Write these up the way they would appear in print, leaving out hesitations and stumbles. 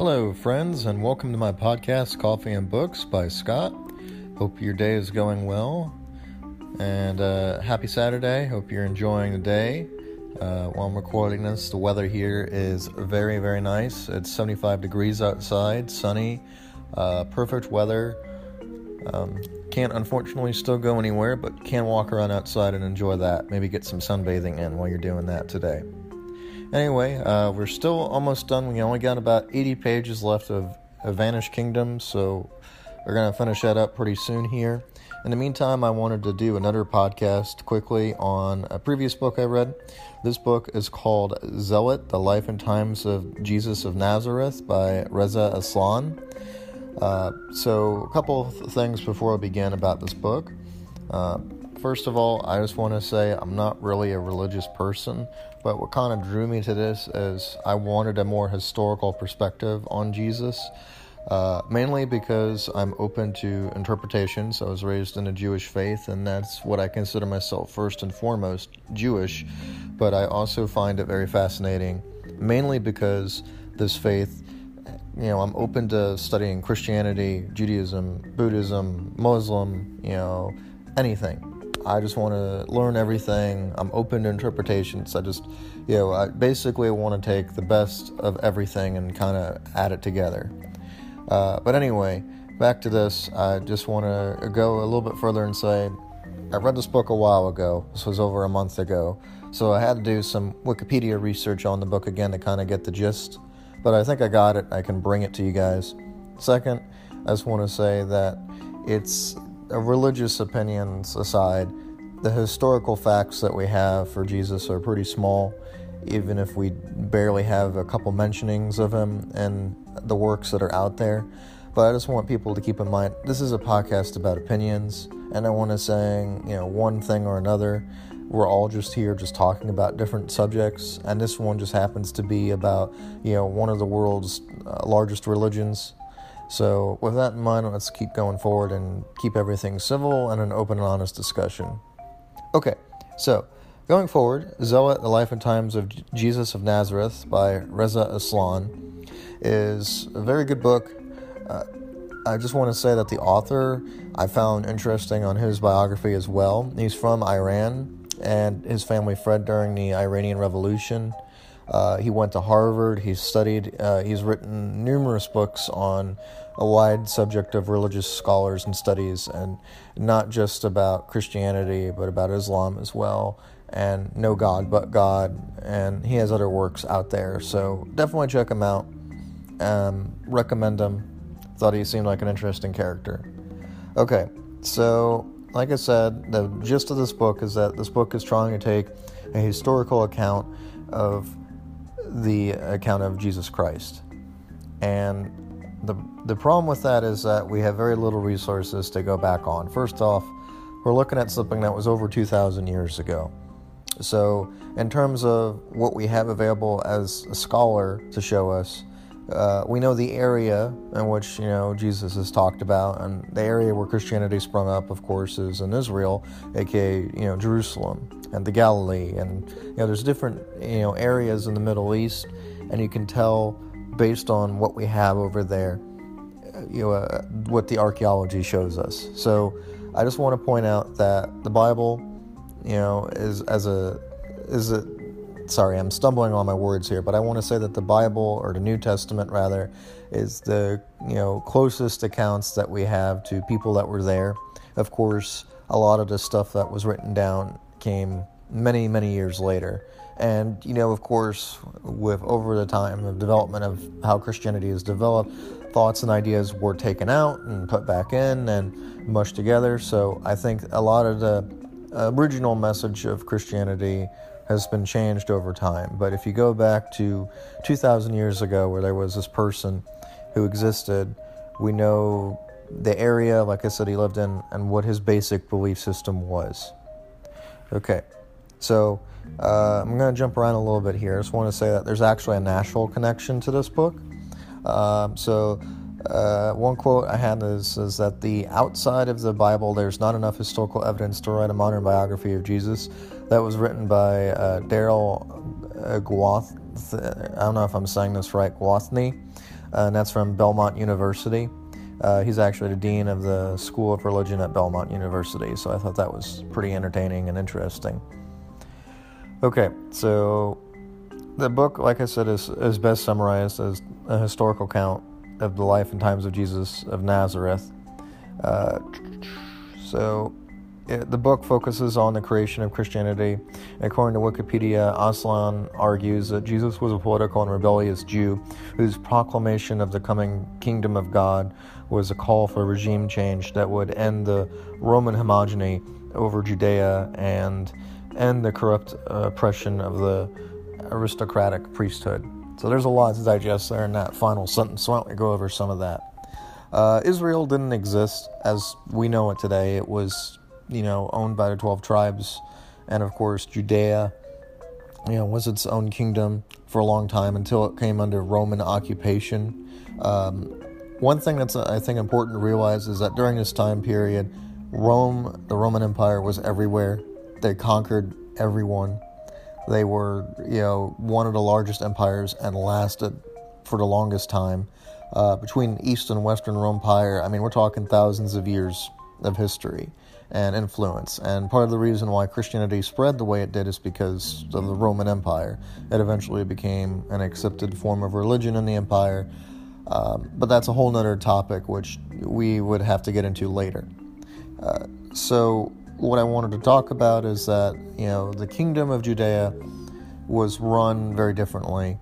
Hello, friends, and welcome to my podcast, Coffee and Books by Scott. Hope your day is going well, and happy Saturday. Hope you're enjoying the day. While I'm recording this, the weather here is very, very nice. It's 75 degrees outside, sunny, perfect weather. Can't, unfortunately, still go anywhere, but can walk around outside and enjoy that. Maybe get some sunbathing in while you're doing that today. Anyway, we're still almost done. We only got about 80 pages left of Vanished Kingdom, so we're going to finish that up pretty soon here. In the meantime, I wanted to do another podcast quickly on a previous book I read. This book is called Zealot, The Life and Times of Jesus of Nazareth by Reza Aslan. So a couple of things before I begin about this book. First of all, I just want to say I'm not really a religious person, but what kind of drew me to this is I wanted a more historical perspective on Jesus, mainly because I'm open to interpretations. I was raised in a Jewish faith, and that's what I consider myself first and foremost, Jewish, but I also find it very fascinating, mainly because this faith, you know, I'm open to studying Christianity, Judaism, Buddhism, Muslim, you know, anything. I just want to learn everything. I'm open to interpretations. I just, you know, I basically want to take the best of everything and kind of add it together. But anyway, back to this. I just want to go a little bit further and say, I read this book a while ago. This was over a month ago. So I had to do some Wikipedia research on the book again to kind of get the gist. But I think I got it. I can bring it to you guys. Second, I just want to say that it's... religious opinions aside, the historical facts that we have for Jesus are pretty small, even if we barely have a couple mentionings of him in the works that are out there. But I just want people to keep in mind, this is a podcast about opinions, and I want to say, you know, one thing or another. We're all just here just talking about different subjects, and this one just happens to be about, you know, one of the world's largest religions. So with that in mind, let's keep going forward and keep everything civil and an open and honest discussion. Okay, so going forward, Zealot, The Life and Times of Jesus of Nazareth by Reza Aslan is a very good book. I just want to say that the author I found interesting on his biography as well. He's from Iran, and his family fled during the Iranian Revolution. He went to Harvard, he studied, he's written numerous books on a wide subject of religious scholars and studies, and not just about Christianity, but about Islam as well, and No God But God, and he has other works out there, so definitely check him out, recommend him, thought he seemed like an interesting character. Okay, so like I said, the gist of this book is that this book is trying to take a historical account of the account of Jesus Christ. And the problem with that is that we have very little resources to go back on. First off, we're looking at something that was over 2,000 years ago. So in terms of what we have available as a scholar to show us, we know the area in which, you know, Jesus is talked about, and the area where Christianity sprung up, of course, is in Israel, aka, you know, Jerusalem and the Galilee, and, you know, there's different, you know, areas in the Middle East, and you can tell based on what we have over there, you know, what the archaeology shows us. So I just want to point out that the Bible, you know, sorry, I'm stumbling on my words here, but I want to say that the Bible, or the New Testament rather, is the, you know, closest accounts that we have to people that were there. Of course, a lot of the stuff that was written down came many, many years later. And, you know, of course, with over the time of development of how Christianity has developed, thoughts and ideas were taken out and put back in and mushed together. So I think a lot of the original message of Christianity has been changed over time. But if you go back to 2,000 years ago where there was this person who existed, we know the area, like I said, he lived in and what his basic belief system was. Okay, so I'm going to jump around a little bit here. I just want to say that there's actually a national connection to this book. One quote I had is that the outside of the Bible, there's not enough historical evidence to write a modern biography of Jesus. That was written by Darryl Gwathney. I don't know if I'm saying this right, Gwathney. and that's from Belmont University. He's actually the dean of the School of Religion at Belmont University, so I thought that was pretty entertaining and interesting. Okay, so the book, like I said, is best summarized as a historical account of the life and times of Jesus of Nazareth. The book focuses on the creation of Christianity. According to Wikipedia, Aslan argues that Jesus was a political and rebellious Jew whose proclamation of the coming kingdom of God was a call for regime change that would end the Roman hegemony over Judea and end the corrupt oppression of the aristocratic priesthood. So there's a lot to digest there in that final sentence, so why don't we go over some of that. Israel didn't exist as we know it today. It was owned by the 12 tribes, and of course Judea, was its own kingdom for a long time until it came under Roman occupation. One thing that's, I think, important to realize is that during this time period, Rome, the Roman Empire, was everywhere. They conquered everyone. They were, one of the largest empires and lasted for the longest time. Between East and Western Rome Empire, we're talking thousands of years of history and influence. And part of the reason why Christianity spread the way it did is because of the Roman Empire. It eventually became an accepted form of religion in the empire. But that's a whole nother topic, which we would have to get into later. So what I wanted to talk about is that, the kingdom of Judea was run very differently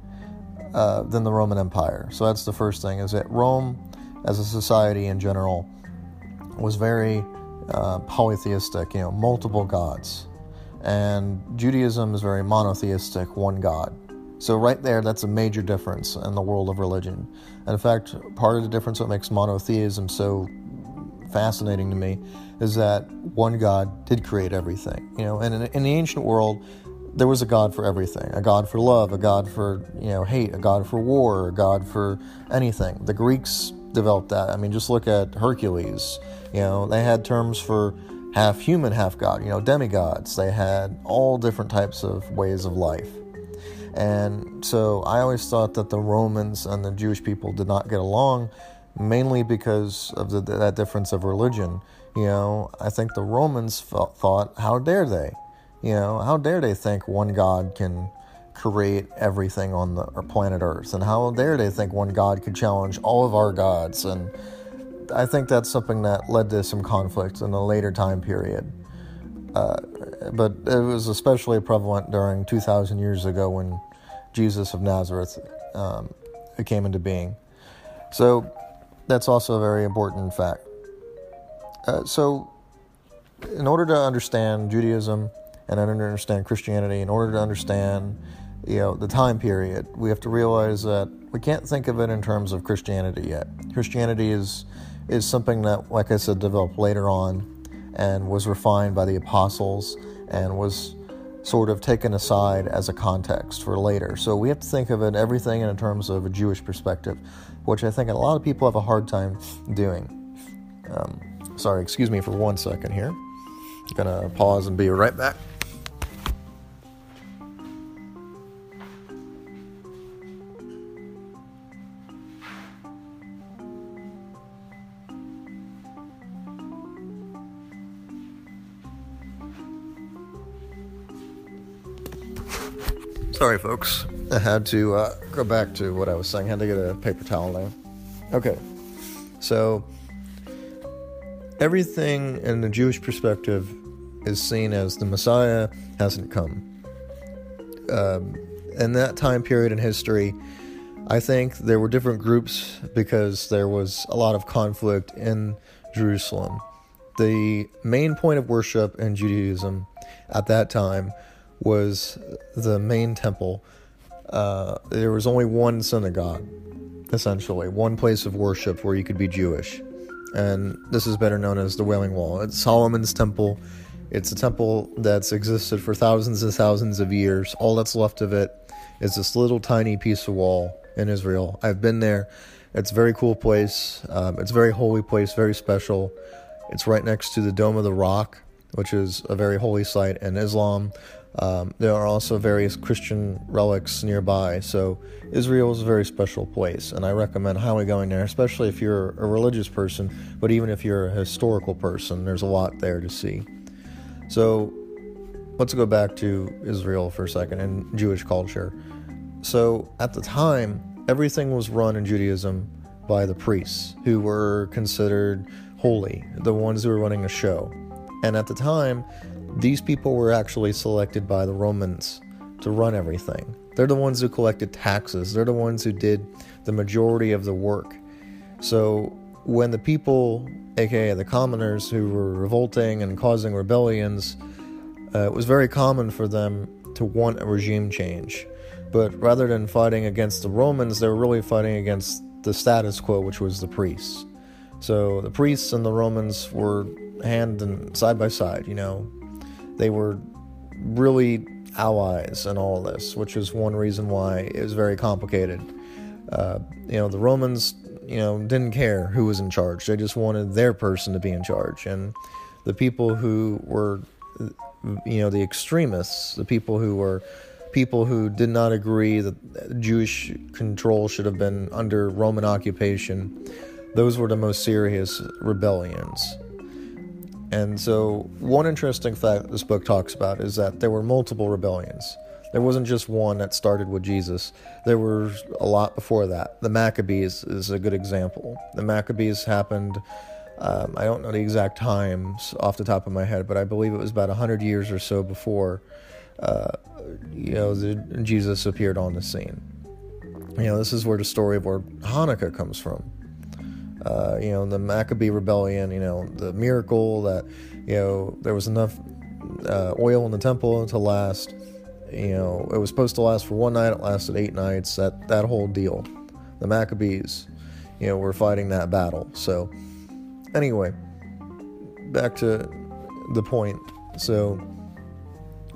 than the Roman Empire. So that's the first thing, is that Rome, as a society in general, was very polytheistic, multiple gods. And Judaism is very monotheistic, one God. So right there, that's a major difference in the world of religion. And in fact, part of the difference that makes monotheism so fascinating to me is that one God did create everything. And in the ancient world, there was a God for everything. A God for love, a God for, hate, a God for war, a God for anything. The Greeks developed that. Just look at Hercules. They had terms for half human, half God, demigods. They had all different types of ways of life. And so I always thought that the Romans and the Jewish people did not get along, mainly because of that difference of religion. I think the Romans thought, how dare they? How dare they think one God can create everything on the planet Earth? And how dare they think one God could challenge all of our gods? And I think that's something that led to some conflict in a later time period. But it was especially prevalent during 2,000 years ago when Jesus of Nazareth came into being. So that's also a very important fact. So in order to understand Judaism and understand Christianity, in order to understand the time period, we have to realize that we can't think of it in terms of Christianity yet. Christianity is something that, like I said, developed later on and was refined by the apostles and was sort of taken aside as a context for later. So we have to think of it, everything, in terms of a Jewish perspective, which I think a lot of people have a hard time doing. Sorry, excuse me for one second here. I'm going to pause and be right back. Sorry, folks. I had to go back to what I was saying. I had to get a paper towel now. Okay. So everything in the Jewish perspective is seen as the Messiah hasn't come. In that time period in history, I think there were different groups because there was a lot of conflict in Jerusalem. The main point of worship in Judaism at that time was the main temple. There was only one synagogue, essentially, one place of worship where you could be Jewish. And this is better known as the Wailing Wall. It's Solomon's Temple. It's a temple that's existed for thousands and thousands of years. All that's left of it is this little tiny piece of wall in Israel. I've been there. It's a very cool place. It's a very holy place, very special. It's right next to the Dome of the Rock, which is a very holy site in Islam. There are also various Christian relics nearby, so Israel is a very special place, and I recommend highly going there, especially if you're a religious person, but even if you're a historical person, there's a lot there to see. So let's go back to Israel for a second and Jewish culture. So at the time, everything was run in Judaism by the priests, who were considered holy, the ones who were running a show. And at the time, these people were actually selected by the Romans to run everything. They're the ones who collected taxes. They're the ones who did the majority of the work. So when the people, aka the commoners, who were revolting and causing rebellions, it was very common for them to want a regime change. But rather than fighting against the Romans, they were really fighting against the status quo, which was the priests. So the priests and the Romans were hand and side by side, you know. They were really allies in all of this, which is one reason why it was very complicated. The Romans, didn't care who was in charge. They just wanted their person to be in charge. And the people who were, the extremists, the people who did not agree that Jewish control should have been under Roman occupation, those were the most serious rebellions. And so one interesting fact this book talks about is that there were multiple rebellions. There wasn't just one that started with Jesus. There were a lot before that. The Maccabees is a good example. The Maccabees happened, I don't know the exact times off the top of my head, but I believe it was about 100 years or so before Jesus appeared on the scene. This is where the story of where Hanukkah comes from. The Maccabee rebellion, the miracle that, there was enough oil in the temple to last, it was supposed to last for one night, it lasted 8 nights, that whole deal. The Maccabees, were fighting that battle. So anyway, back to the point. So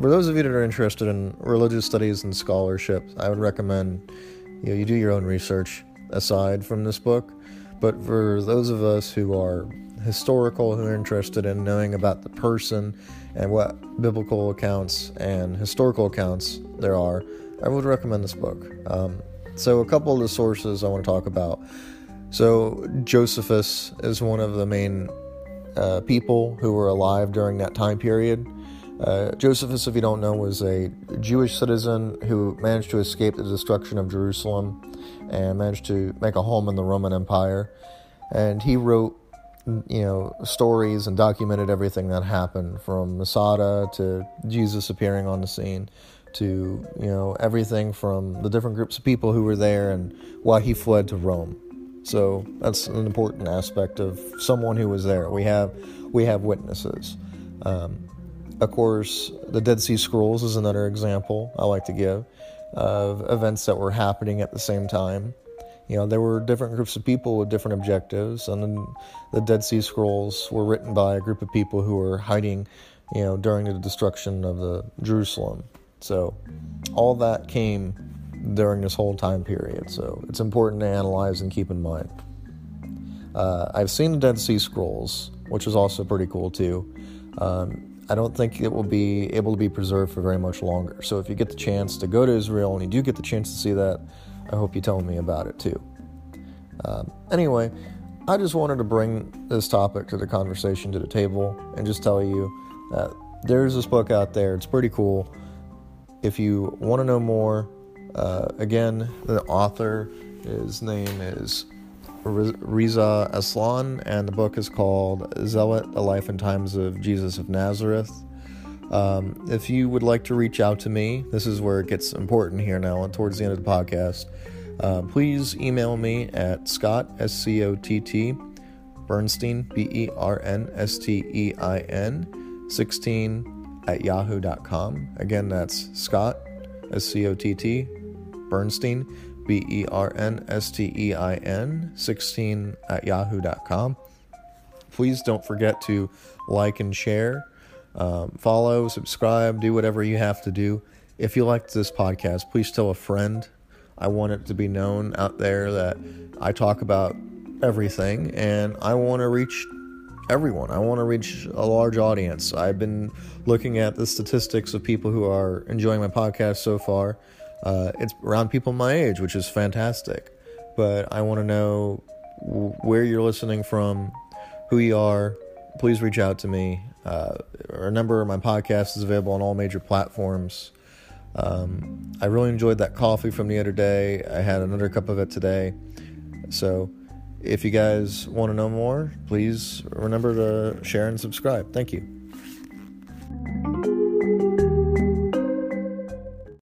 for those of you that are interested in religious studies and scholarship, I would recommend, you do your own research aside from this book. But for those of us who are historical, who are interested in knowing about the person and what biblical accounts and historical accounts there are, I would recommend this book. So a couple of the sources I want to talk about. So Josephus is one of the main people who were alive during that time period. Josephus, if you don't know, was a Jewish citizen who managed to escape the destruction of Jerusalem and managed to make a home in the Roman Empire. And he wrote, stories and documented everything that happened, from Masada to Jesus appearing on the scene to, everything from the different groups of people who were there and why he fled to Rome. So that's an important aspect of someone who was there. We have witnesses. Of course, the Dead Sea Scrolls is another example I like to give of events that were happening at the same time. There were different groups of people with different objectives, and then the Dead Sea Scrolls were written by a group of people who were hiding, during the destruction of the Jerusalem. So all that came during this whole time period, so it's important to analyze and keep in mind. I've seen the Dead Sea Scrolls, which is also pretty cool too. I don't think it will be able to be preserved for very much longer. So if you get the chance to go to Israel and you do get the chance to see that, I hope you tell me about it too. Anyway, I just wanted to bring this topic to the conversation, to the table, and just tell you that there's this book out there. It's pretty cool. If you want to know more, again, the author, his name is Reza Aslan, and the book is called Zealot, A Life and Times of Jesus of Nazareth. If you would like to reach out to me, this is where it gets important here now and towards the end of the podcast. Please email me at Scott, S-C-O-T-T, Bernstein, B-E-R-N-S-T-E-I-N, 16 at yahoo.com. Again, that's Scott, S-C-O-T-T, Bernstein, B-E-R-N-S-T-E-I-N 16 at yahoo.com. Please don't forget to like and share, follow, subscribe, do whatever you have to do. If you liked this podcast, please tell a friend. I want it to be known out there that I talk about everything, and I want to reach everyone. I want to reach a large audience. I've been looking at the statistics of people who are enjoying my podcast so far. It's around people my age, which is fantastic. But I want to know where you're listening from, who you are. Please reach out to me. Remember, my podcast is available on all major platforms. I really enjoyed that coffee from the other day. I had another cup of it today. So if you guys want to know more, please remember to share and subscribe. Thank you.